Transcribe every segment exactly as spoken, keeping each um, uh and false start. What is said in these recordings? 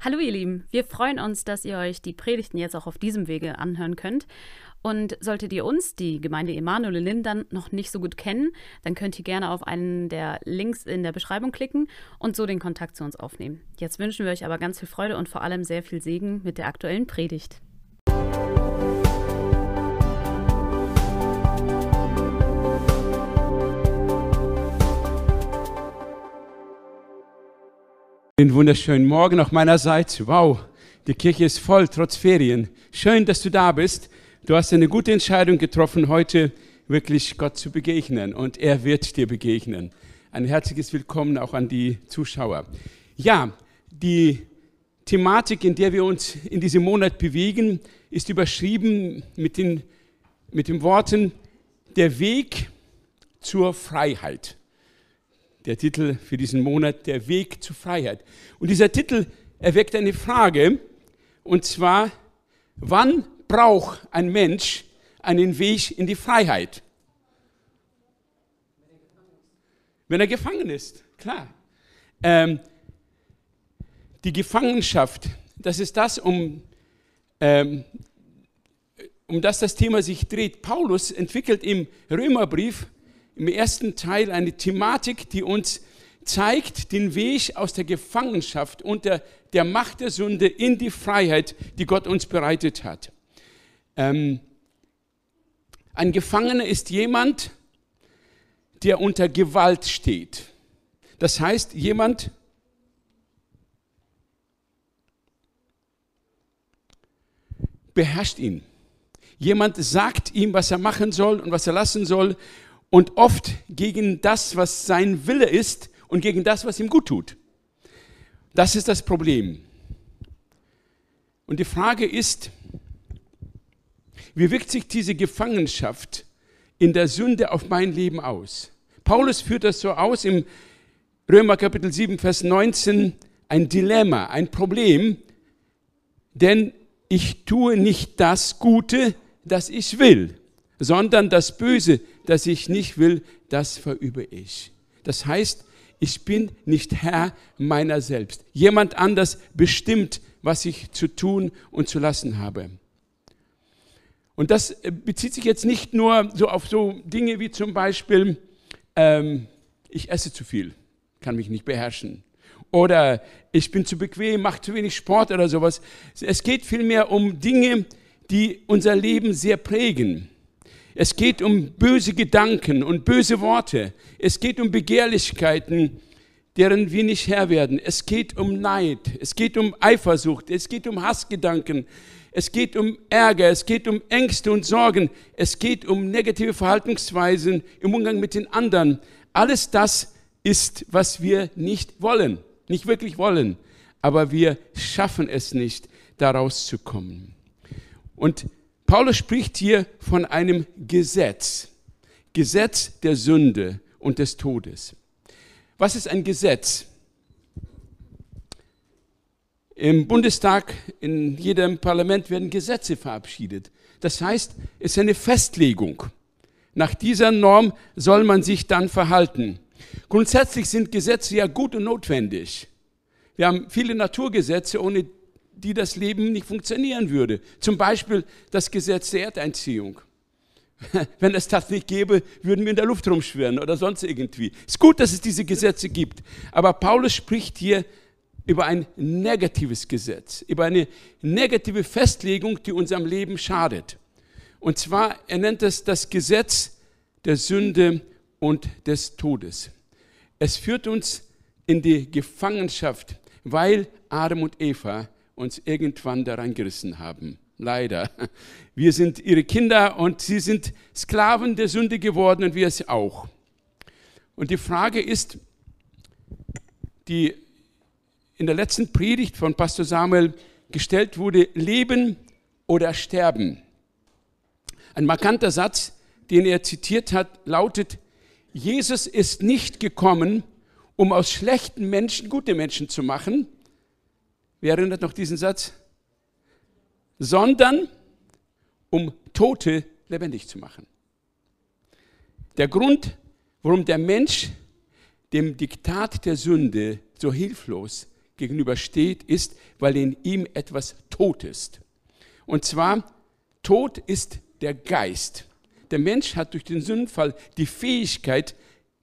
Hallo ihr Lieben, wir freuen uns, dass ihr euch die Predigten jetzt auch auf diesem Wege anhören könnt. Und solltet ihr uns, die Gemeinde Emanuel Lindern, noch nicht so gut kennen, dann könnt ihr gerne auf einen der Links in der Beschreibung klicken und so den Kontakt zu uns aufnehmen. Jetzt wünschen wir euch aber ganz viel Freude und vor allem sehr viel Segen mit der aktuellen Predigt. Den wunderschönen Morgen auch meinerseits. Wow, die Kirche ist voll, trotz Ferien. Schön, dass du da bist. Du hast eine gute Entscheidung getroffen, heute wirklich Gott zu begegnen. Und er wird dir begegnen. Ein herzliches Willkommen auch an die Zuschauer. Ja, die Thematik, in der wir uns in diesem Monat bewegen, ist überschrieben mit den, mit den Worten »Der Weg zur Freiheit«. Der Titel für diesen Monat, der Weg zur Freiheit. Und dieser Titel erweckt eine Frage, und zwar, wann braucht ein Mensch einen Weg in die Freiheit? Wenn er gefangen ist, klar. Ähm, die Gefangenschaft, das ist das, um, ähm, um das das Thema sich dreht. Paulus entwickelt im Römerbrief, im ersten Teil eine Thematik, die uns zeigt den Weg aus der Gefangenschaft und der, der Macht der Sünde in die Freiheit, die Gott uns bereitet hat. Ähm, ein Gefangener ist jemand, der unter Gewalt steht. Das heißt, jemand, beherrscht ihn. Jemand sagt ihm, was er machen soll und was er lassen soll. Und oft gegen das, was sein Wille ist und gegen das, was ihm gut tut. Das ist das Problem. Und die Frage ist, wie wirkt sich diese Gefangenschaft in der Sünde auf mein Leben aus? Paulus führt das so aus im Römer Kapitel sieben, Vers neunzehn, ein Dilemma, ein Problem. Denn ich tue nicht das Gute, das ich will, sondern das Böse, das ich nicht will, das verübe ich. Das heißt, ich bin nicht Herr meiner selbst. Jemand anders bestimmt, was ich zu tun und zu lassen habe. Und das bezieht sich jetzt nicht nur so auf so Dinge wie zum Beispiel, ähm, ich esse zu viel, kann mich nicht beherrschen. Oder ich bin zu bequem, mache zu wenig Sport oder sowas. Es geht vielmehr um Dinge, die unser Leben sehr prägen. Es geht um böse Gedanken und böse Worte. Es geht um Begehrlichkeiten, deren wir nicht Herr werden. Es geht um Neid. Es geht um Eifersucht. Es geht um Hassgedanken. Es geht um Ärger. Es geht um Ängste und Sorgen. Es geht um negative Verhaltensweisen im Umgang mit den anderen. Alles das ist, was wir nicht wollen, nicht wirklich wollen. Aber wir schaffen es nicht, da rauszukommen. Und Paulus spricht hier von einem Gesetz, Gesetz der Sünde und des Todes. Was ist ein Gesetz? Im Bundestag, in jedem Parlament werden Gesetze verabschiedet. Das heißt, es ist eine Festlegung. Nach dieser Norm soll man sich dann verhalten. Grundsätzlich sind Gesetze ja gut und notwendig. Wir haben viele Naturgesetze, ohne die das Leben nicht funktionieren würde. Zum Beispiel das Gesetz der Erdeinziehung. Wenn es das nicht gäbe, würden wir in der Luft rumschwirren oder sonst irgendwie. Es ist gut, dass es diese Gesetze gibt. Aber Paulus spricht hier über ein negatives Gesetz, über eine negative Festlegung, die unserem Leben schadet. Und zwar, er nennt es das Gesetz der Sünde und des Todes. Es führt uns in die Gefangenschaft, weil Adam und Eva uns irgendwann da reingerissen haben. Leider. Wir sind ihre Kinder und sie sind Sklaven der Sünde geworden und wir es auch. Und die Frage ist, die in der letzten Predigt von Pastor Samuel gestellt wurde, Leben oder Sterben. Ein markanter Satz, den er zitiert hat, lautet, Jesus ist nicht gekommen, um aus schlechten Menschen gute Menschen zu machen. Wer erinnert noch diesen Satz? Sondern, um Tote lebendig zu machen. Der Grund, warum der Mensch dem Diktat der Sünde so hilflos gegenübersteht, ist, weil in ihm etwas tot ist. Und zwar, tot ist der Geist. Der Mensch hat durch den Sündenfall die Fähigkeit,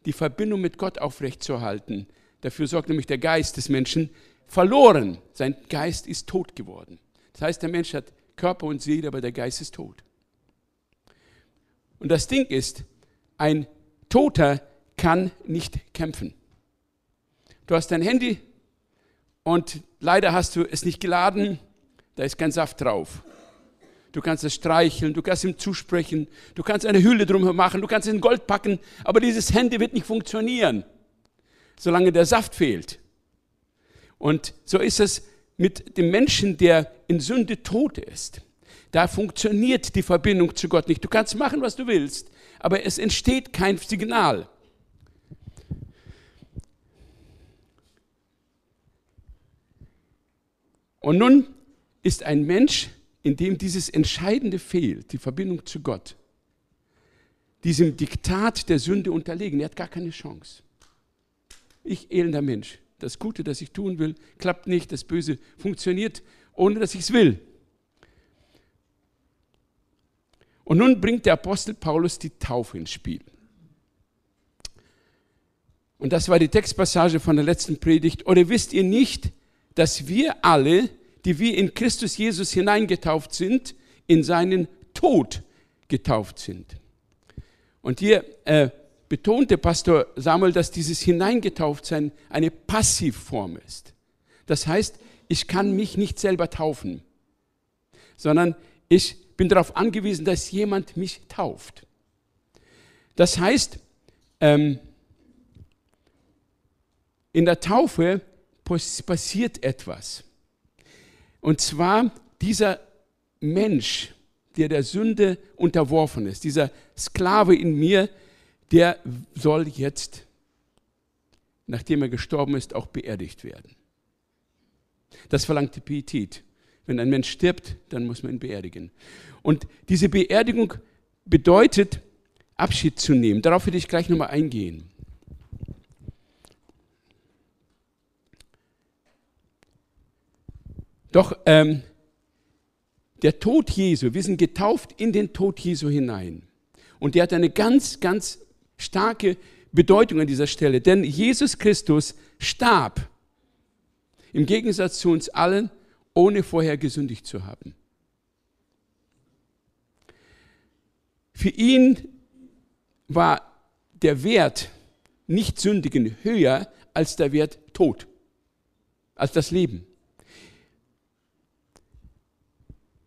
die Verbindung mit Gott aufrechtzuerhalten. Dafür sorgt nämlich der Geist des Menschen verloren. Sein Geist ist tot geworden. Das heißt, der Mensch hat Körper und Seele, aber der Geist ist tot. Und das Ding ist, ein Toter kann nicht kämpfen. Du hast dein Handy und leider hast du es nicht geladen, da ist kein Saft drauf. Du kannst es streicheln, du kannst ihm zusprechen, du kannst eine Hülle drum machen, du kannst es in Gold packen, aber dieses Handy wird nicht funktionieren, solange der Saft fehlt. Und so ist es mit dem Menschen, der in Sünde tot ist. Da funktioniert die Verbindung zu Gott nicht. Du kannst machen, was du willst, aber es entsteht kein Signal. Und nun ist ein Mensch, in dem dieses Entscheidende fehlt, die Verbindung zu Gott, diesem Diktat der Sünde unterlegen. Er hat gar keine Chance. Ich, elender Mensch, das Gute, das ich tun will, klappt nicht, das Böse funktioniert, ohne dass ich es will. Und nun bringt der Apostel Paulus die Taufe ins Spiel. Und das war die Textpassage von der letzten Predigt. Oder wisst ihr nicht, dass wir alle, die wir in Christus Jesus hineingetauft sind, in seinen Tod getauft sind. Und hier äh, betonte Pastor Samuel, dass dieses Hineingetaufttsein eine Passivform ist. Das heißt, ich kann mich nicht selber taufen, sondern ich bin darauf angewiesen, dass jemand mich tauft. Das heißt, ähm, in der Taufe passiert etwas. Und zwar dieser Mensch, der der Sünde unterworfen ist, dieser Sklave in mir, der soll jetzt, nachdem er gestorben ist, auch beerdigt werden. Das verlangt die Pietät. Wenn ein Mensch stirbt, dann muss man ihn beerdigen. Und diese Beerdigung bedeutet, Abschied zu nehmen. Darauf will ich gleich nochmal eingehen. Doch ähm, der Tod Jesu, wir sind getauft in den Tod Jesu hinein. Und der hat eine ganz, ganz starke Bedeutung an dieser Stelle. Denn Jesus Christus starb, im Gegensatz zu uns allen, ohne vorher gesündigt zu haben. Für ihn war der Wert nicht sündigen höher als der Wert Tod, als das Leben.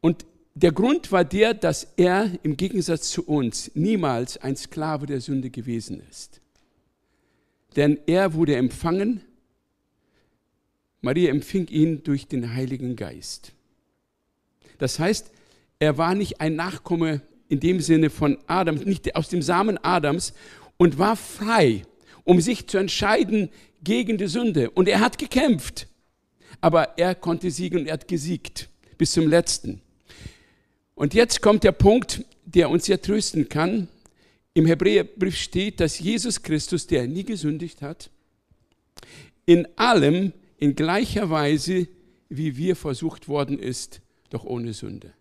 Und der Grund war der, dass er im Gegensatz zu uns niemals ein Sklave der Sünde gewesen ist. Denn er wurde empfangen, Maria empfing ihn durch den Heiligen Geist. Das heißt, er war nicht ein Nachkomme in dem Sinne von Adam, nicht aus dem Samen Adams, und war frei, um sich zu entscheiden gegen die Sünde. Und er hat gekämpft, aber er konnte siegen und er hat gesiegt bis zum Letzten. Und jetzt kommt der Punkt, der uns sehr trösten kann. Im Hebräerbrief steht, dass Jesus Christus, der nie gesündigt hat, in allem in gleicher Weise, wie wir versucht worden ist, doch ohne Sünde.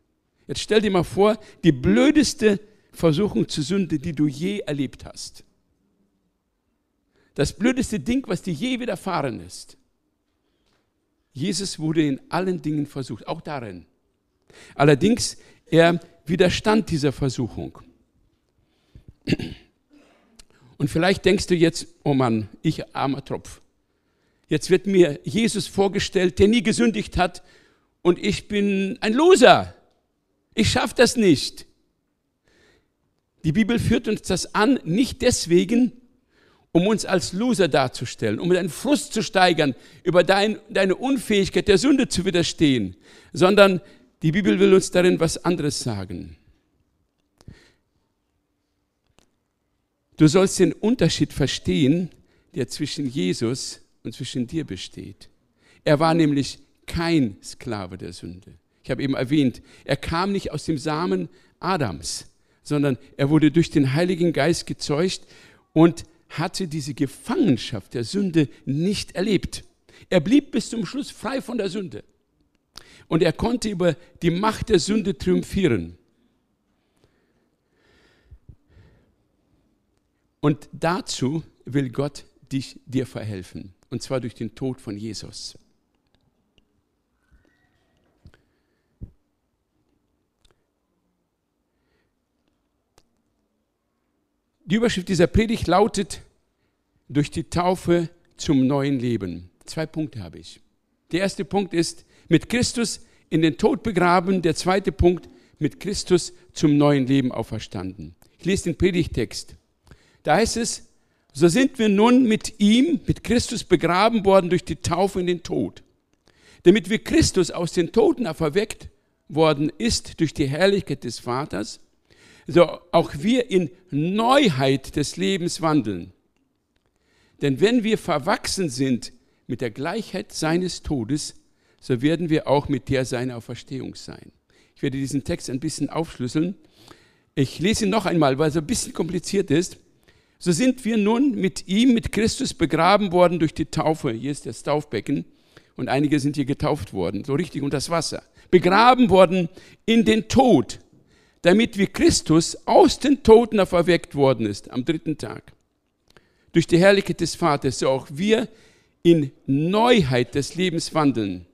Jetzt stell dir mal vor, die blödeste Versuchung zur Sünde, die du je erlebt hast. Das blödeste Ding, was dir je widerfahren ist. Jesus wurde in allen Dingen versucht, auch darin. Allerdings, er widerstand dieser Versuchung. Und vielleicht denkst du jetzt, oh Mann, ich armer Tropf. Jetzt wird mir Jesus vorgestellt, der nie gesündigt hat, und ich bin ein Loser. Ich schaffe das nicht. Die Bibel führt uns das an, nicht deswegen, um uns als Loser darzustellen, um deinen Frust zu steigern, über dein, deine Unfähigkeit der Sünde zu widerstehen, sondern die Bibel will uns darin was anderes sagen. Du sollst den Unterschied verstehen, der zwischen Jesus und zwischen dir besteht. Er war nämlich kein Sklave der Sünde. Ich habe eben erwähnt, er kam nicht aus dem Samen Adams, sondern er wurde durch den Heiligen Geist gezeugt und hatte diese Gefangenschaft der Sünde nicht erlebt. Er blieb bis zum Schluss frei von der Sünde. Und er konnte über die Macht der Sünde triumphieren. Und dazu will Gott dich, dir verhelfen. Und zwar durch den Tod von Jesus. Die Überschrift dieser Predigt lautet, durch die Taufe zum neuen Leben. Zwei Punkte habe ich. Der erste Punkt ist, mit Christus in den Tod begraben. Der zweite Punkt, mit Christus zum neuen Leben auferstanden. Ich lese den Predigttext. Da heißt es, so sind wir nun mit ihm, mit Christus begraben worden durch die Taufe in den Tod. Damit wir Christus aus den Toten erweckt worden ist durch die Herrlichkeit des Vaters, so auch wir in Neuheit des Lebens wandeln. Denn wenn wir verwachsen sind mit der Gleichheit seines Todes, so werden wir auch mit der seiner Auferstehung sein. Ich werde diesen Text ein bisschen aufschlüsseln. Ich lese ihn noch einmal, weil es ein bisschen kompliziert ist. So sind wir nun mit ihm, mit Christus begraben worden durch die Taufe. Hier ist das Taufbecken und einige sind hier getauft worden, so richtig unter das Wasser. Begraben worden in den Tod, damit wie Christus aus den Toten auferweckt worden ist, am dritten Tag. Durch die Herrlichkeit des Vaters, so auch wir in Neuheit des Lebens wandeln.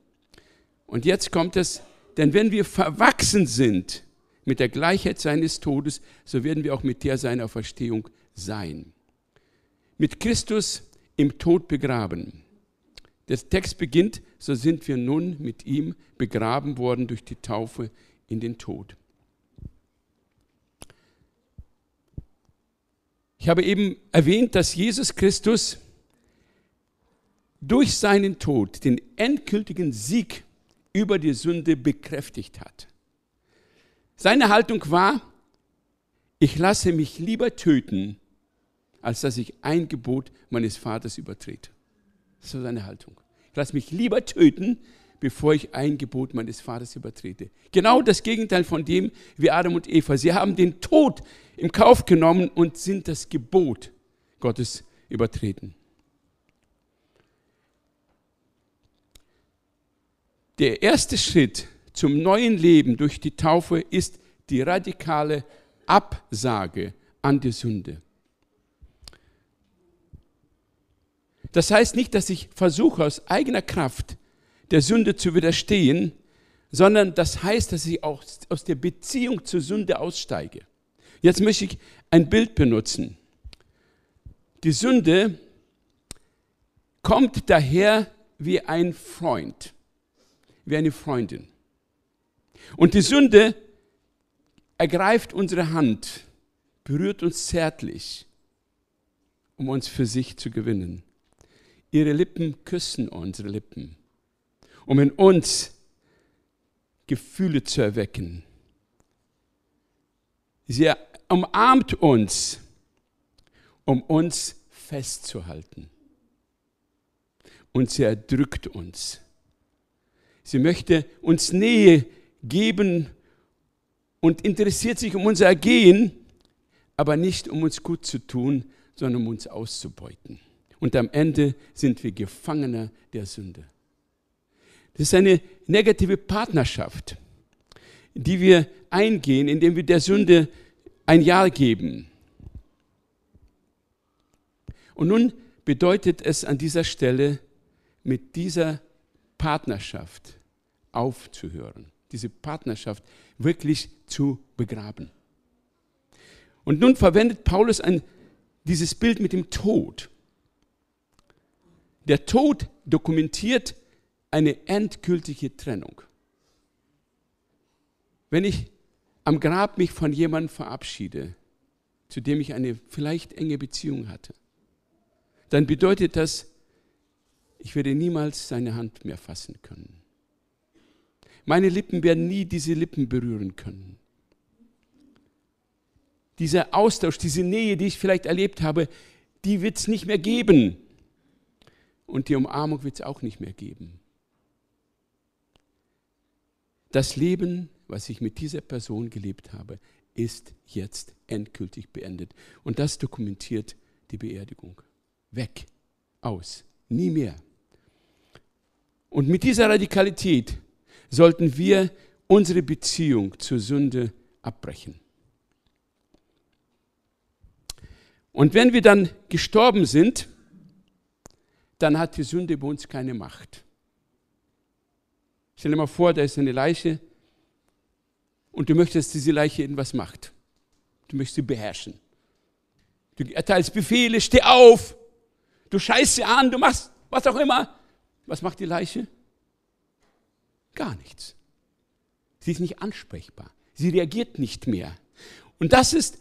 Und jetzt kommt es, denn wenn wir verwachsen sind mit der Gleichheit seines Todes, so werden wir auch mit der seiner Auferstehung sein. Mit Christus im Tod begraben. Der Text beginnt, so sind wir nun mit ihm begraben worden durch die Taufe in den Tod. Ich habe eben erwähnt, dass Jesus Christus durch seinen Tod den endgültigen Sieg über die Sünde bekräftigt hat. Seine Haltung war, ich lasse mich lieber töten, als dass ich ein Gebot meines Vaters übertrete. Das war seine Haltung. Ich lasse mich lieber töten, bevor ich ein Gebot meines Vaters übertrete. Genau das Gegenteil von dem wie Adam und Eva. Sie haben den Tod im Kauf genommen und sind das Gebot Gottes übertreten. Der erste Schritt zum neuen Leben durch die Taufe ist die radikale Absage an die Sünde. Das heißt nicht, dass ich versuche aus eigener Kraft der Sünde zu widerstehen, sondern das heißt, dass ich auch aus der Beziehung zur Sünde aussteige. Jetzt möchte ich ein Bild benutzen. Die Sünde kommt daher wie ein Freund, wie eine Freundin. Und die Sünde ergreift unsere Hand, berührt uns zärtlich, um uns für sich zu gewinnen. Ihre Lippen küssen unsere Lippen, um in uns Gefühle zu erwecken. Sie umarmt uns, um uns festzuhalten. Und sie erdrückt uns. Sie möchte uns Nähe geben und interessiert sich um unser Ergehen, aber nicht um uns gut zu tun, sondern um uns auszubeuten. Und am Ende sind wir Gefangene der Sünde. Das ist eine negative Partnerschaft, die wir eingehen, indem wir der Sünde ein Ja geben. Und nun bedeutet es an dieser Stelle, mit dieser Partnerschaft aufzuhören, diese Partnerschaft wirklich zu begraben. Und nun verwendet Paulus ein, dieses Bild mit dem Tod. Der Tod dokumentiert eine endgültige Trennung. Wenn ich am Grab mich von jemandem verabschiede, zu dem ich eine vielleicht enge Beziehung hatte, dann bedeutet das, ich werde niemals seine Hand mehr fassen können. Meine Lippen werden nie diese Lippen berühren können. Dieser Austausch, diese Nähe, die ich vielleicht erlebt habe, die wird es nicht mehr geben. Und die Umarmung wird es auch nicht mehr geben. Das Leben, was ich mit dieser Person gelebt habe, ist jetzt endgültig beendet. Und das dokumentiert die Beerdigung. Weg, aus, nie mehr. Und mit dieser Radikalität sollten wir unsere Beziehung zur Sünde abbrechen. Und wenn wir dann gestorben sind, dann hat die Sünde bei uns keine Macht. Stell dir mal vor, da ist eine Leiche und du möchtest, dass diese Leiche irgendwas macht. Du möchtest sie beherrschen. Du erteilst Befehle, steh auf, du scheißt sie an, du machst was auch immer. Was macht die Leiche? Gar nichts. Sie ist nicht ansprechbar. Sie reagiert nicht mehr. Und das ist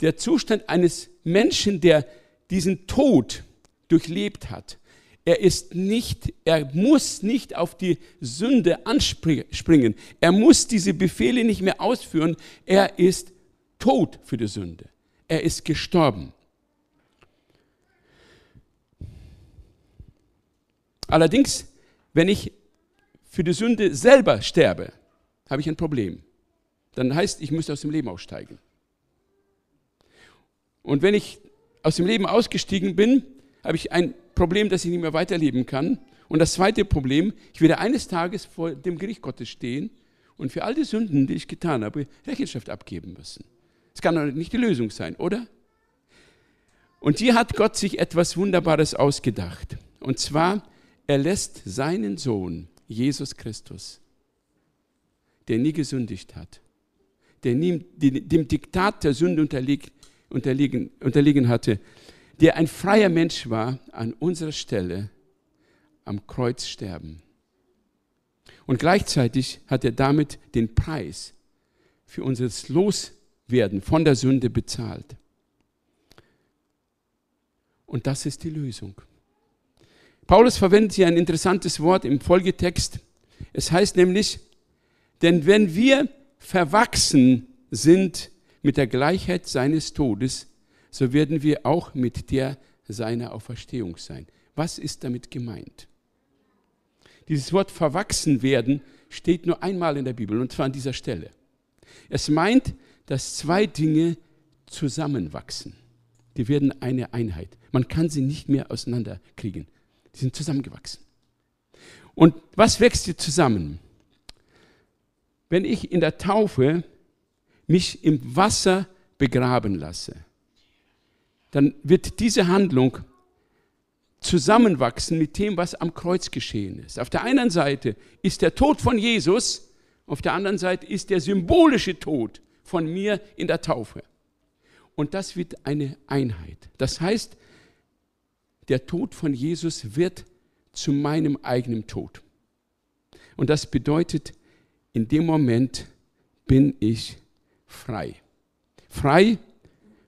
der Zustand eines Menschen, der diesen Tod durchlebt hat. Er ist nicht, er muss nicht auf die Sünde anspringen. Er muss diese Befehle nicht mehr ausführen. Er ist tot für die Sünde. Er ist gestorben. Allerdings, wenn ich für die Sünde selber sterbe, habe ich ein Problem. Dann heißt, ich müsste aus dem Leben aussteigen. Und wenn ich aus dem Leben ausgestiegen bin, habe ich ein Problem, dass ich nicht mehr weiterleben kann. Und das zweite Problem, ich werde eines Tages vor dem Gericht Gottes stehen und für all die Sünden, die ich getan habe, Rechenschaft abgeben müssen. Das kann doch nicht die Lösung sein, oder? Und hier hat Gott sich etwas Wunderbares ausgedacht. Und zwar, er lässt seinen Sohn, Jesus Christus, der nie gesündigt hat, der nie dem Diktat der Sünde unterliegt, Unterliegen, unterliegen hatte, der ein freier Mensch war, an unserer Stelle am Kreuz sterben. Und gleichzeitig hat er damit den Preis für unser Loswerden von der Sünde bezahlt. Und das ist die Lösung. Paulus verwendet hier ein interessantes Wort im Folgetext. Es heißt nämlich, denn wenn wir verwachsen sind mit der Gleichheit seines Todes, so werden wir auch mit der seiner Auferstehung sein. Was ist damit gemeint? Dieses Wort verwachsen werden steht nur einmal in der Bibel, und zwar an dieser Stelle. Es meint, dass zwei Dinge zusammenwachsen. Die werden eine Einheit. Man kann sie nicht mehr auseinanderkriegen. Die sind zusammengewachsen. Und was wächst hier zusammen? Wenn ich in der Taufe mich im Wasser begraben lasse, dann wird diese Handlung zusammenwachsen mit dem, was am Kreuz geschehen ist. Auf der einen Seite ist der Tod von Jesus, auf der anderen Seite ist der symbolische Tod von mir in der Taufe. Und das wird eine Einheit. Das heißt, der Tod von Jesus wird zu meinem eigenen Tod. Und das bedeutet, in dem Moment bin ich frei. Frei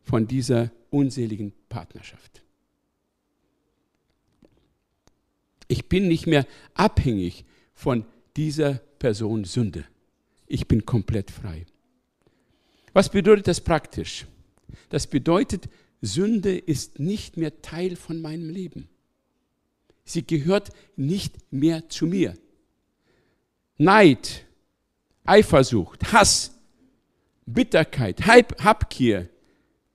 von dieser unseligen Partnerschaft. Ich bin nicht mehr abhängig von dieser Person Sünde. Ich bin komplett frei. Was bedeutet das praktisch? Das bedeutet, Sünde ist nicht mehr Teil von meinem Leben. Sie gehört nicht mehr zu mir. Neid, Eifersucht, Hass, Bitterkeit, Habgier,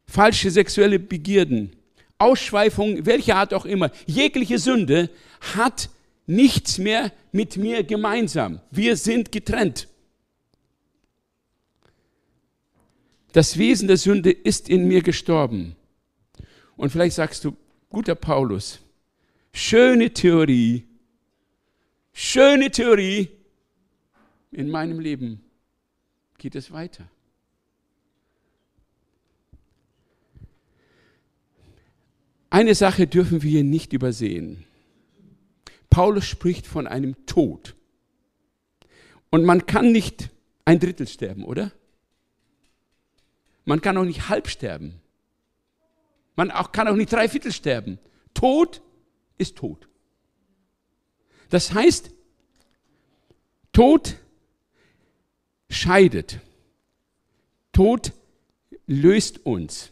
falsche sexuelle Begierden, Ausschweifung, welcher Art auch immer, jegliche Sünde hat nichts mehr mit mir gemeinsam. Wir sind getrennt. Das Wesen der Sünde ist in mir gestorben. Und vielleicht sagst du, guter Paulus, schöne Theorie, schöne Theorie, in meinem Leben geht es weiter. Eine Sache dürfen wir hier nicht übersehen. Paulus spricht von einem Tod. Und man kann nicht ein Drittel sterben, oder? Man kann auch nicht halb sterben. Man auch, kann auch nicht drei Viertel sterben. Tod ist Tod. Das heißt, Tod scheidet. Tod löst uns.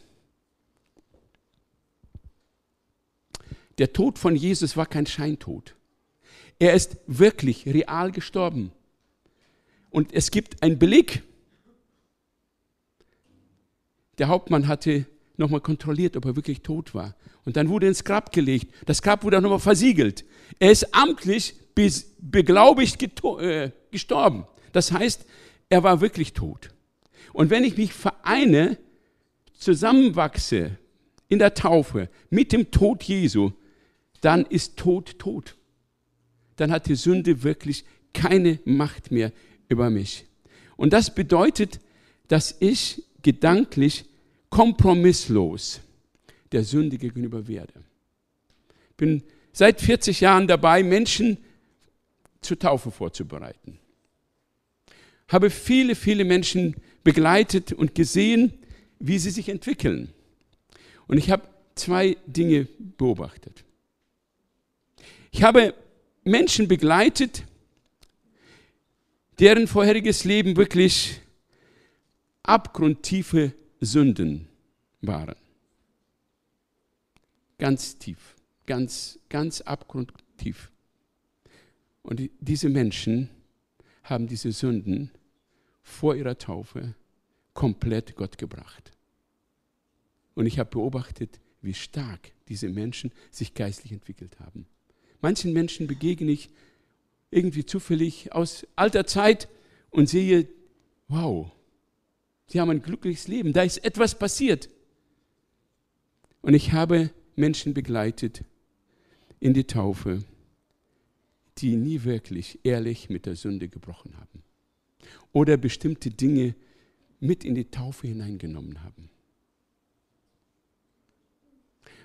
Der Tod von Jesus war kein Scheintod. Er ist wirklich real gestorben. Und es gibt einen Beleg. Der Hauptmann hatte nochmal kontrolliert, ob er wirklich tot war. Und dann wurde er ins Grab gelegt. Das Grab wurde auch nochmal versiegelt. Er ist amtlich beglaubigt gestorben. Das heißt, er war wirklich tot. Und wenn ich mich vereine, zusammenwachse in der Taufe mit dem Tod Jesu, dann ist Tod tot. Dann hat die Sünde wirklich keine Macht mehr über mich. Und das bedeutet, dass ich gedanklich kompromisslos der Sünde gegenüber werde. Ich bin seit vierzig Jahren dabei, Menschen zur Taufe vorzubereiten. Habe viele, viele Menschen begleitet und gesehen, wie sie sich entwickeln. Und ich habe zwei Dinge beobachtet. Ich habe Menschen begleitet, deren vorheriges Leben wirklich abgrundtiefe Sünden waren. Ganz tief, ganz, ganz abgrundtief. Und diese Menschen haben diese Sünden vor ihrer Taufe komplett Gott gebracht. Und ich habe beobachtet, wie stark diese Menschen sich geistlich entwickelt haben. Manchen Menschen begegne ich irgendwie zufällig aus alter Zeit und sehe, wow, sie haben ein glückliches Leben, da ist etwas passiert. Und ich habe Menschen begleitet in die Taufe, die nie wirklich ehrlich mit der Sünde gebrochen haben oder bestimmte Dinge mit in die Taufe hineingenommen haben.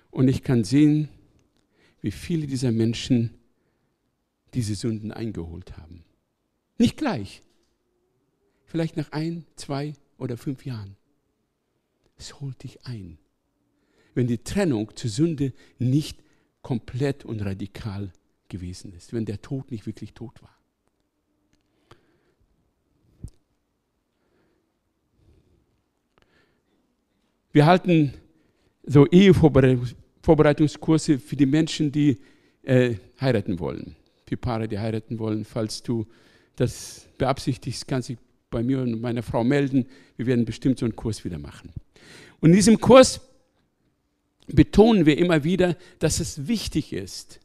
Und ich kann sehen, wie viele dieser Menschen diese Sünden eingeholt haben. Nicht gleich, vielleicht nach ein, zwei oder fünf Jahren. Es holt dich ein, wenn die Trennung zur Sünde nicht komplett und radikal gewesen ist, wenn der Tod nicht wirklich tot war. Wir halten so Ehevorbereitungskurse für die Menschen, die äh, heiraten wollen, für Paare, die heiraten wollen. Falls du das beabsichtigst, kannst du dich bei mir und meiner Frau melden. Wir werden bestimmt so einen Kurs wieder machen. Und in diesem Kurs betonen wir immer wieder, dass es wichtig ist,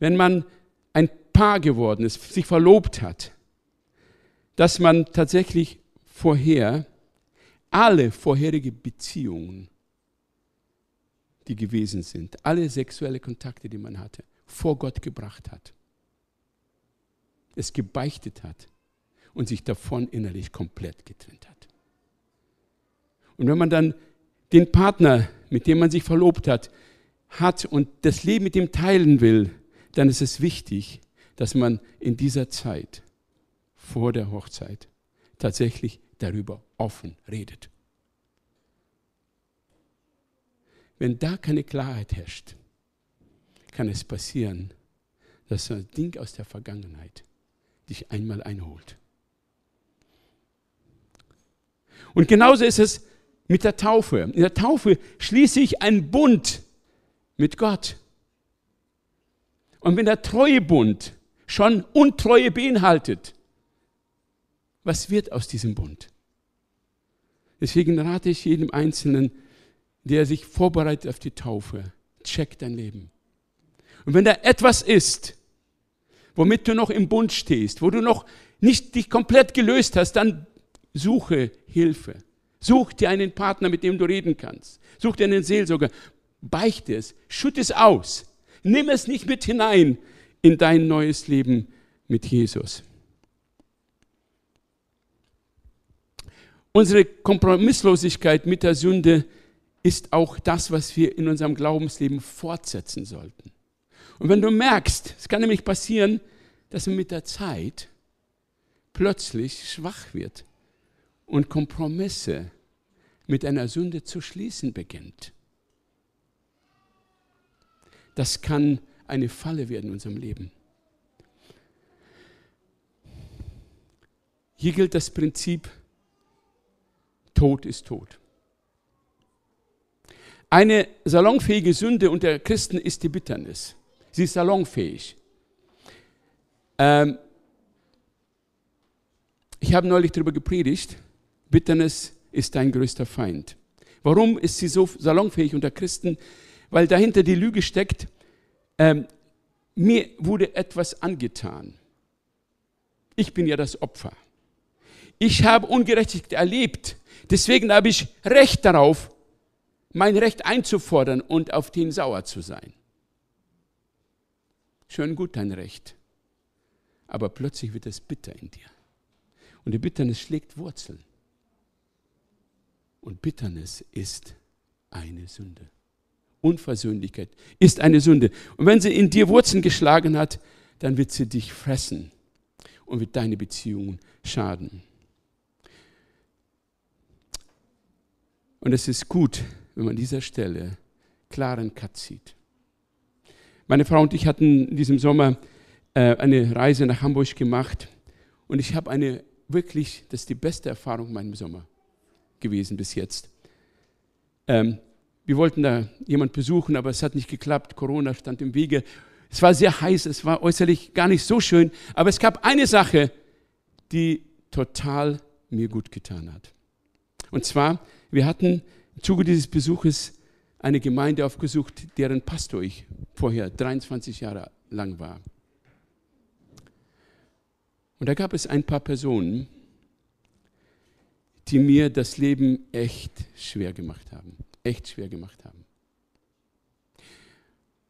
wenn man ein Paar geworden ist, sich verlobt hat, dass man tatsächlich vorher alle vorherigen Beziehungen, die gewesen sind, alle sexuellen Kontakte, die man hatte, vor Gott gebracht hat, es gebeichtet hat und sich davon innerlich komplett getrennt hat. Und wenn man dann den Partner, mit dem man sich verlobt hat, hat und das Leben mit ihm teilen will, dann ist es wichtig, dass man in dieser Zeit vor der Hochzeit tatsächlich darüber offen redet. Wenn da keine Klarheit herrscht, kann es passieren, dass so ein Ding aus der Vergangenheit dich einmal einholt. Und genauso ist es mit der Taufe. In der Taufe schließe ich einen Bund mit Gott. Und wenn der Treuebund schon Untreue beinhaltet, was wird aus diesem Bund? Deswegen rate ich jedem Einzelnen, der sich vorbereitet auf die Taufe, check dein Leben. Und wenn da etwas ist, womit du noch im Bund stehst, wo du noch nicht dich komplett gelöst hast, dann suche Hilfe. Such dir einen Partner, mit dem du reden kannst. Such dir einen Seelsorger. Beichte es, schütt es aus. Nimm es nicht mit hinein in dein neues Leben mit Jesus. Unsere Kompromisslosigkeit mit der Sünde ist auch das, was wir in unserem Glaubensleben fortsetzen sollten. Und wenn du merkst, es kann nämlich passieren, dass man mit der Zeit plötzlich schwach wird und Kompromisse mit einer Sünde zu schließen beginnt. Das kann eine Falle werden in unserem Leben. Hier gilt das Prinzip, Tod ist tot. Eine salonfähige Sünde unter Christen ist die Bitternis. Sie ist salonfähig. Ähm ich habe neulich darüber gepredigt, Bitternis ist dein größter Feind. Warum ist sie so salonfähig unter Christen? Weil dahinter die Lüge steckt, ähm, mir wurde etwas angetan. Ich bin ja das Opfer. Ich habe Ungerechtigkeit erlebt. Deswegen habe ich Recht darauf, mein Recht einzufordern und auf den sauer zu sein. Schön gut dein Recht. Aber plötzlich wird es bitter in dir. Und die Bitternis schlägt Wurzeln. Und Bitternis ist eine Sünde. Unversöhnlichkeit ist eine Sünde. Und wenn sie in dir Wurzeln geschlagen hat, dann wird sie dich fressen und wird deine Beziehungen schaden. Und es ist gut, wenn man an dieser Stelle klaren Cut zieht. Meine Frau und ich hatten in diesem Sommer äh, eine Reise nach Hamburg gemacht und ich habe eine wirklich, das ist die beste Erfahrung in meinem Sommer gewesen bis jetzt. Ähm, wir wollten da jemanden besuchen, aber es hat nicht geklappt, Corona stand im Wege. Es war sehr heiß, es war äußerlich gar nicht so schön, aber es gab eine Sache, die total mir gut getan hat. Und zwar, wir hatten im Zuge dieses Besuches eine Gemeinde aufgesucht, deren Pastor ich vorher dreiundzwanzig Jahre lang war. Und da gab es ein paar Personen, die mir das Leben echt schwer gemacht haben. Echt schwer gemacht haben.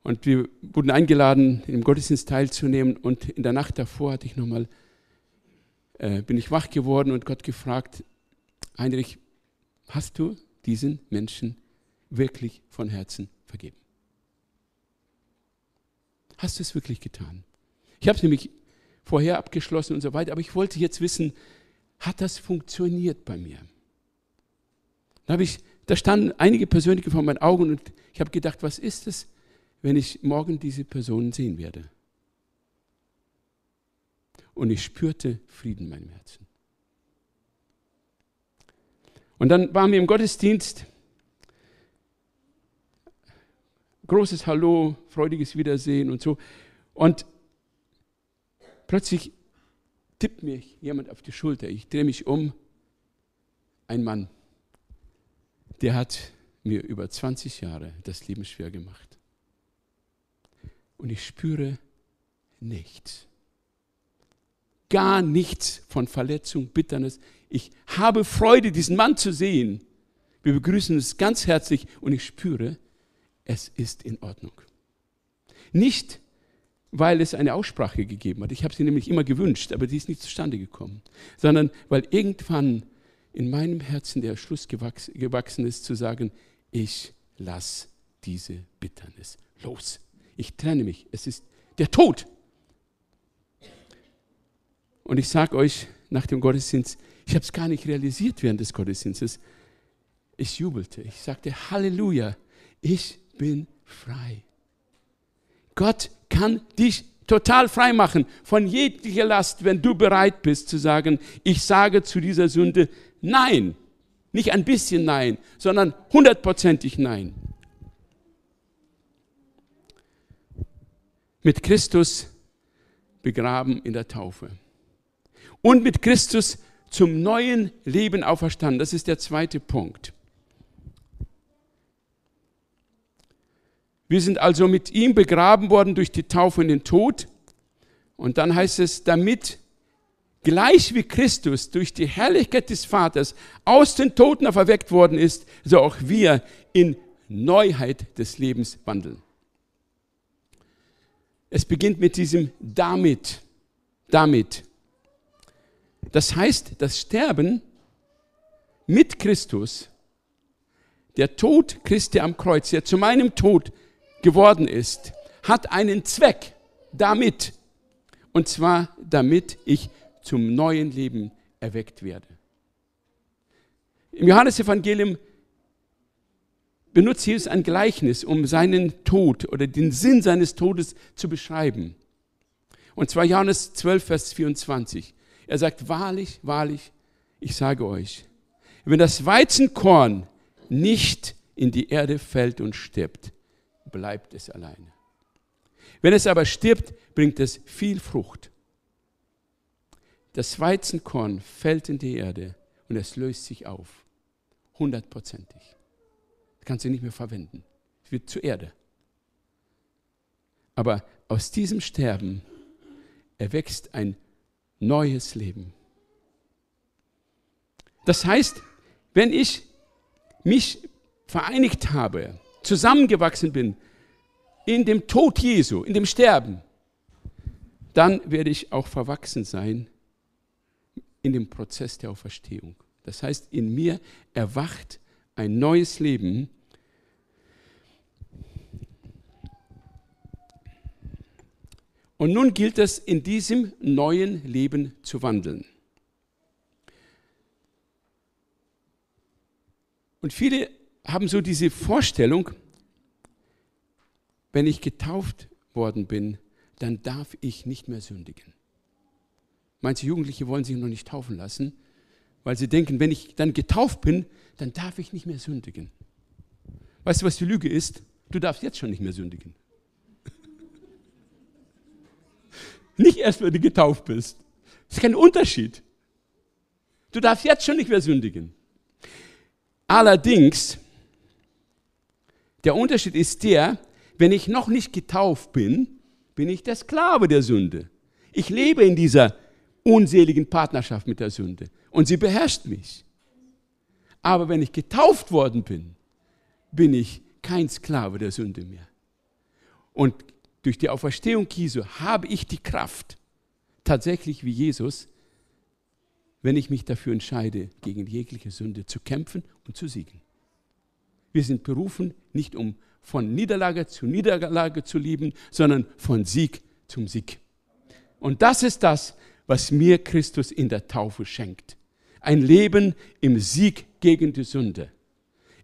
Und wir wurden eingeladen, im Gottesdienst teilzunehmen. Und in der Nacht davor hatte ich noch mal, äh, bin ich wach geworden und Gott gefragt, Heinrich, hast du diesen Menschen wirklich von Herzen vergeben? Hast du es wirklich getan? Ich habe es nämlich vorher abgeschlossen und so weiter, aber ich wollte jetzt wissen, hat das funktioniert bei mir? Da, ich, da standen einige Persönlichkeiten vor meinen Augen und ich habe gedacht, was ist es, wenn ich morgen diese Personen sehen werde? Und ich spürte Frieden in meinem Herzen. Und dann waren wir im Gottesdienst. Großes Hallo, freudiges Wiedersehen und so. Und plötzlich tippt mir jemand auf die Schulter. Ich drehe mich um. Ein Mann, der hat mir über zwanzig Jahre das Leben schwer gemacht. Und ich spüre nichts. Gar nichts von Verletzung, Bitternis. Ich habe Freude, diesen Mann zu sehen. Wir begrüßen es ganz herzlich und ich spüre, es ist in Ordnung. Nicht, weil es eine Aussprache gegeben hat. Ich habe sie nämlich immer gewünscht, aber die ist nicht zustande gekommen. Sondern, weil irgendwann in meinem Herzen der Schluss gewachsen ist, zu sagen, ich lasse diese Bitternis los. Ich trenne mich. Es ist der Tod. Und ich sage euch nach dem Gottesdienst, ich habe es gar nicht realisiert während des Gottesdienstes. Ich jubelte. Ich sagte, Halleluja, ich bin frei. Gott kann dich total frei machen von jeglicher Last, wenn du bereit bist zu sagen, ich sage zu dieser Sünde Nein. Nicht ein bisschen Nein, sondern hundertprozentig Nein. Mit Christus begraben in der Taufe. Und mit Christus zum neuen Leben auferstanden. Das ist der zweite Punkt. Wir sind also mit ihm begraben worden durch die Taufe in den Tod. Und dann heißt es, damit gleich wie Christus durch die Herrlichkeit des Vaters aus den Toten auferweckt worden ist, so auch wir in Neuheit des Lebens wandeln. Es beginnt mit diesem damit, damit. Das heißt, das Sterben mit Christus, der Tod Christi am Kreuz, der zu meinem Tod geworden ist, hat einen Zweck damit. Und zwar, damit ich zum neuen Leben erweckt werde. Im Johannesevangelium benutzt Jesus ein Gleichnis, um seinen Tod oder den Sinn seines Todes zu beschreiben. Und zwar Johannes zwölf, Vers vierundzwanzig. Er sagt, wahrlich, wahrlich, ich sage euch, wenn das Weizenkorn nicht in die Erde fällt und stirbt, bleibt es alleine. Wenn es aber stirbt, bringt es viel Frucht. Das Weizenkorn fällt in die Erde und es löst sich auf, hundertprozentig. Das kannst du nicht mehr verwenden. Es wird zur Erde. Aber aus diesem Sterben erwächst ein neues Leben. Das heißt, wenn ich mich vereinigt habe, zusammengewachsen bin in dem Tod Jesu, in dem Sterben, dann werde ich auch verwachsen sein in dem Prozess der Auferstehung. Das heißt, in mir erwacht ein neues Leben. Und nun gilt es, in diesem neuen Leben zu wandeln. Und viele haben so diese Vorstellung, wenn ich getauft worden bin, dann darf ich nicht mehr sündigen. Manche Jugendliche wollen sich noch nicht taufen lassen, weil sie denken, wenn ich dann getauft bin, dann darf ich nicht mehr sündigen. Weißt du, was die Lüge ist? Du darfst jetzt schon nicht mehr sündigen. Nicht erst, wenn du getauft bist. Das ist kein Unterschied. Du darfst jetzt schon nicht mehr sündigen. Allerdings, der Unterschied ist der, wenn ich noch nicht getauft bin, bin ich der Sklave der Sünde. Ich lebe in dieser unseligen Partnerschaft mit der Sünde und sie beherrscht mich. Aber wenn ich getauft worden bin, bin ich kein Sklave der Sünde mehr. Und durch die Auferstehung Jesu habe ich die Kraft, tatsächlich wie Jesus, wenn ich mich dafür entscheide, gegen jegliche Sünde zu kämpfen und zu siegen. Wir sind berufen, nicht um von Niederlage zu Niederlage zu leben, sondern von Sieg zum Sieg. Und das ist das, was mir Christus in der Taufe schenkt. Ein Leben im Sieg gegen die Sünde.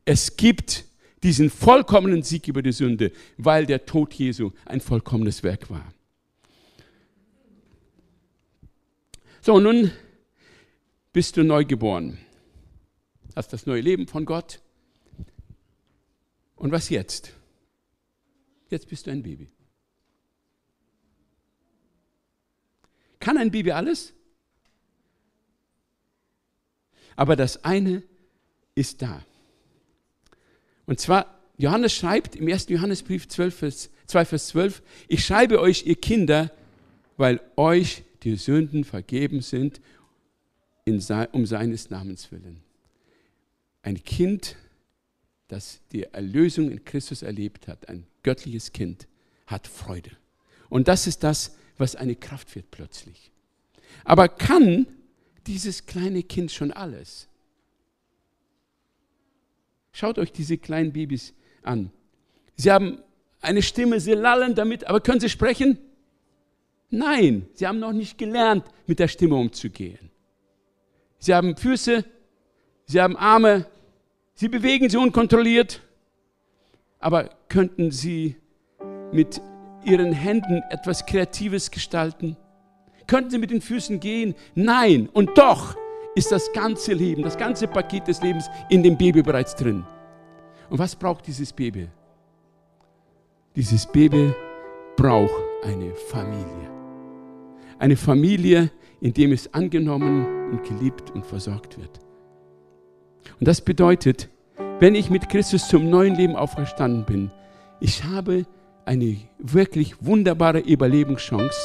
Es gibt diesen vollkommenen Sieg über die Sünde, weil der Tod Jesu ein vollkommenes Werk war. So, nun bist du neu geboren, hast das neue Leben von Gott. Und was jetzt? Jetzt bist du ein Baby. Kann ein Baby alles? Aber das eine ist da. Und zwar, Johannes schreibt im ersten. Johannesbrief zwei, Vers zwölf, ich schreibe euch, ihr Kinder, weil euch die Sünden vergeben sind, In, um seines Namens willen. Ein Kind, das die Erlösung in Christus erlebt hat, ein göttliches Kind, hat Freude. Und das ist das, was eine Kraft wird plötzlich. Aber kann dieses kleine Kind schon alles? Schaut euch diese kleinen Babys an. Sie haben eine Stimme, sie lallen damit, aber können sie sprechen? Nein, sie haben noch nicht gelernt, mit der Stimme umzugehen. Sie haben Füße, sie haben Arme, sie bewegen sie unkontrolliert. Aber könnten sie mit ihren Händen etwas Kreatives gestalten? Könnten sie mit den Füßen gehen? Nein. Und doch ist das ganze Leben, das ganze Paket des Lebens in dem Baby bereits drin. Und was braucht dieses Baby? Dieses Baby braucht eine Familie. Eine Familie, in der es angenommen wird und geliebt und versorgt wird. Und das bedeutet, wenn ich mit Christus zum neuen Leben auferstanden bin, ich habe eine wirklich wunderbare Überlebenschance,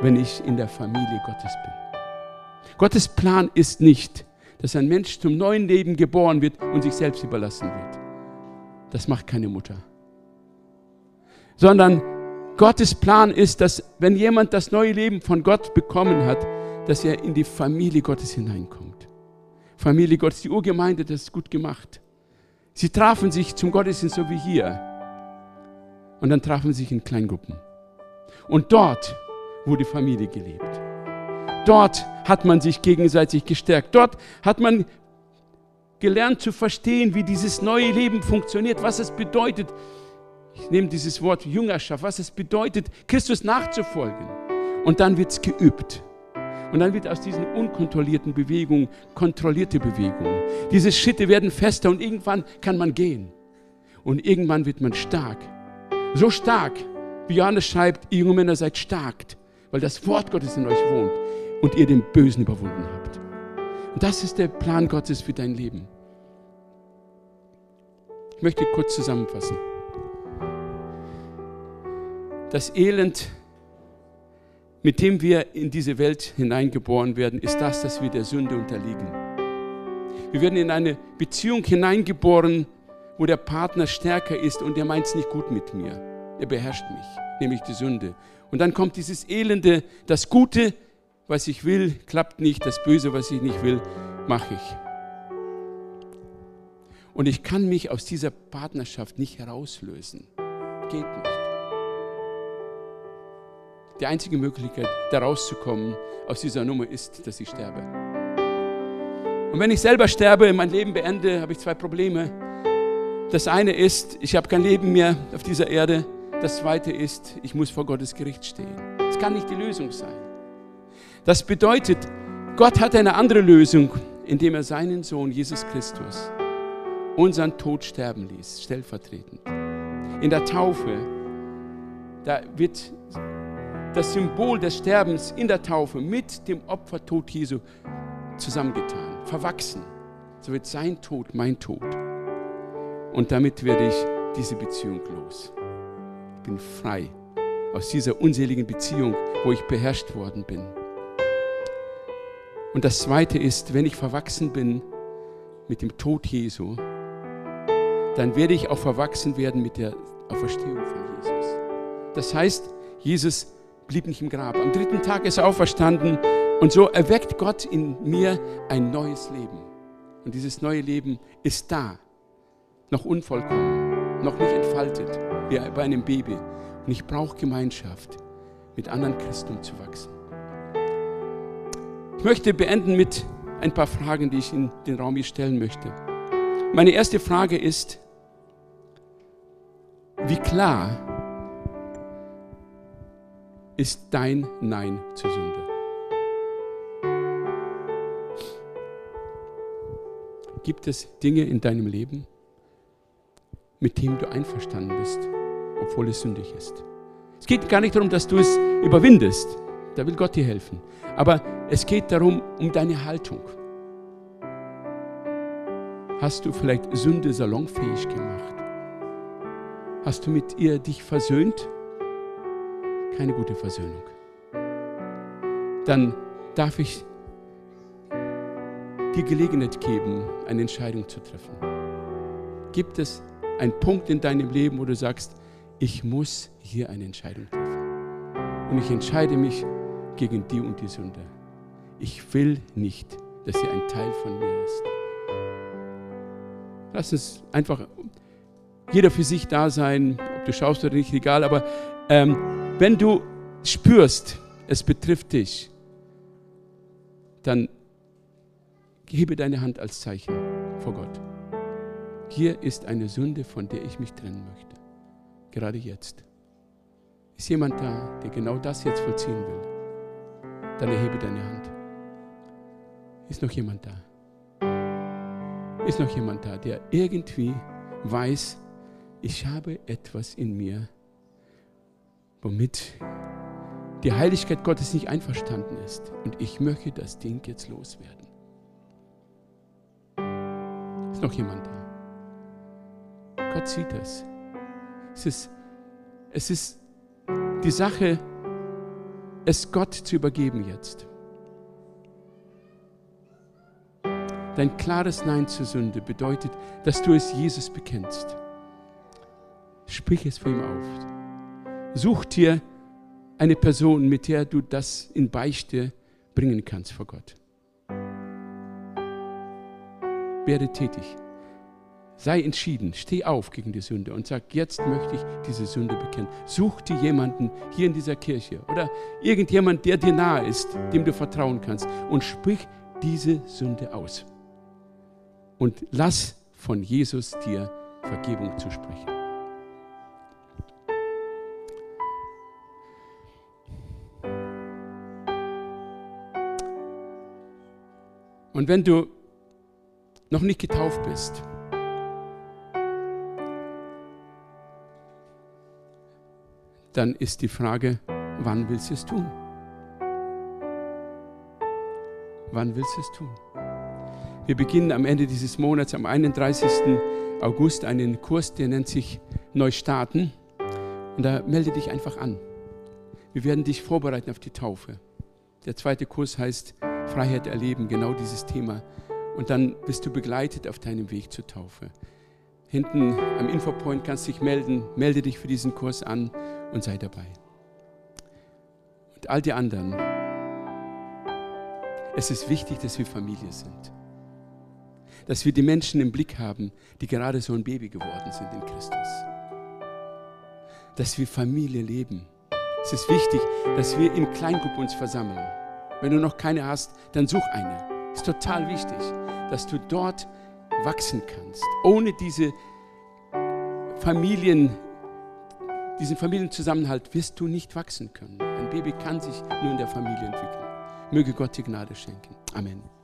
wenn ich in der Familie Gottes bin. Gottes Plan ist nicht, dass ein Mensch zum neuen Leben geboren wird und sich selbst überlassen wird. Das macht keine Mutter. Sondern Gottes Plan ist, dass wenn jemand das neue Leben von Gott bekommen hat, dass er in die Familie Gottes hineinkommt. Familie Gottes, die Urgemeinde, das ist gut gemacht. Sie trafen sich zum Gottesdienst, so wie hier. Und dann trafen sie sich in Kleingruppen. Und dort wurde Familie gelebt. Dort hat man sich gegenseitig gestärkt. Dort hat man gelernt zu verstehen, wie dieses neue Leben funktioniert, was es bedeutet. Ich nehme dieses Wort Jüngerschaft, was es bedeutet, Christus nachzufolgen. Und dann wird es geübt. Und dann wird aus diesen unkontrollierten Bewegungen kontrollierte Bewegungen. Diese Schritte werden fester und irgendwann kann man gehen. Und irgendwann wird man stark. So stark, wie Johannes schreibt, ihr jungen Männer seid stark, weil das Wort Gottes in euch wohnt und ihr den Bösen überwunden habt. Und das ist der Plan Gottes für dein Leben. Ich möchte kurz zusammenfassen. Das Elend, mit dem wir in diese Welt hineingeboren werden, ist das, dass wir der Sünde unterliegen. Wir werden in eine Beziehung hineingeboren, wo der Partner stärker ist und der meint es nicht gut mit mir. Er beherrscht mich, nämlich die Sünde. Und dann kommt dieses Elende, das Gute, was ich will, klappt nicht, das Böse, was ich nicht will, mache ich. Und ich kann mich aus dieser Partnerschaft nicht herauslösen. Geht nicht. Die einzige Möglichkeit, da rauszukommen aus dieser Nummer ist, dass ich sterbe. Und wenn ich selber sterbe, mein Leben beende, habe ich zwei Probleme. Das eine ist, ich habe kein Leben mehr auf dieser Erde. Das zweite ist, ich muss vor Gottes Gericht stehen. Das kann nicht die Lösung sein. Das bedeutet, Gott hat eine andere Lösung, indem er seinen Sohn Jesus Christus unseren Tod sterben ließ, stellvertretend. In der Taufe, da wird das Symbol des Sterbens in der Taufe mit dem Opfertod Jesu zusammengetan, verwachsen. So wird sein Tod mein Tod. Und damit werde ich diese Beziehung los. Ich bin frei aus dieser unseligen Beziehung, wo ich beherrscht worden bin. Und das Zweite ist, wenn ich verwachsen bin mit dem Tod Jesu, dann werde ich auch verwachsen werden mit der Auferstehung von Jesus. Das heißt, Jesus blieb nicht im Grab. Am dritten Tag ist er auferstanden und so erweckt Gott in mir ein neues Leben. Und dieses neue Leben ist da, noch unvollkommen, noch nicht entfaltet, wie bei einem Baby. Und ich brauche Gemeinschaft, mit anderen Christen um zu wachsen. Ich möchte beenden mit ein paar Fragen, die ich in den Raum hier stellen möchte. Meine erste Frage ist, wie klar ist dein Nein zur Sünde? Gibt es Dinge in deinem Leben, mit denen du einverstanden bist, obwohl es sündig ist? Es geht gar nicht darum, dass du es überwindest. Da will Gott dir helfen. Aber es geht darum, um deine Haltung. Hast du vielleicht Sünde salonfähig gemacht? Hast du mit ihr dich versöhnt? Keine gute Versöhnung. Dann darf ich dir Gelegenheit geben, eine Entscheidung zu treffen. Gibt es einen Punkt in deinem Leben, wo du sagst, ich muss hier eine Entscheidung treffen? Und ich entscheide mich gegen die und die Sünde. Ich will nicht, dass sie ein Teil von mir ist. Lass uns einfach jeder für sich da sein, ob du schaust oder nicht, egal, aber ähm, wenn du spürst, es betrifft dich, dann hebe deine Hand als Zeichen vor Gott. Hier ist eine Sünde, von der ich mich trennen möchte. Gerade jetzt. Ist jemand da, der genau das jetzt vollziehen will? Dann erhebe deine Hand. Ist noch jemand da? Ist noch jemand da, der irgendwie weiß, ich habe etwas in mir, womit die Heiligkeit Gottes nicht einverstanden ist. Und ich möchte das Ding jetzt loswerden. Ist noch jemand da? Gott sieht das. Es ist, es ist die Sache, es Gott zu übergeben jetzt. Dein klares Nein zur Sünde bedeutet, dass du es Jesus bekennst. Sprich es vor ihm auf. Such dir eine Person, mit der du das in Beichte bringen kannst vor Gott. Werde tätig. Sei entschieden. Steh auf gegen die Sünde und sag, jetzt möchte ich diese Sünde bekennen. Such dir jemanden hier in dieser Kirche oder irgendjemand, der dir nahe ist, dem du vertrauen kannst, und sprich diese Sünde aus. Und lass von Jesus dir Vergebung zusprechen. Und wenn du noch nicht getauft bist, dann ist die Frage, wann willst du es tun? Wann willst du es tun? Wir beginnen am Ende dieses Monats, am einunddreißigsten August, einen Kurs, der nennt sich Neustarten. Und da melde dich einfach an. Wir werden dich vorbereiten auf die Taufe. Der zweite Kurs heißt Freiheit erleben, genau dieses Thema. Und dann bist du begleitet auf deinem Weg zur Taufe. Hinten am Infopoint kannst du dich melden. Melde dich für diesen Kurs an und sei dabei. Und all die anderen, es ist wichtig, dass wir Familie sind. Dass wir die Menschen im Blick haben, die gerade so ein Baby geworden sind in Christus. Dass wir Familie leben. Es ist wichtig, dass wir in Kleingruppen uns versammeln. Wenn du noch keine hast, dann such eine. Es ist total wichtig, dass du dort wachsen kannst. Ohne diese Familien, diesen Familienzusammenhalt wirst du nicht wachsen können. Ein Baby kann sich nur in der Familie entwickeln. Möge Gott die Gnade schenken. Amen.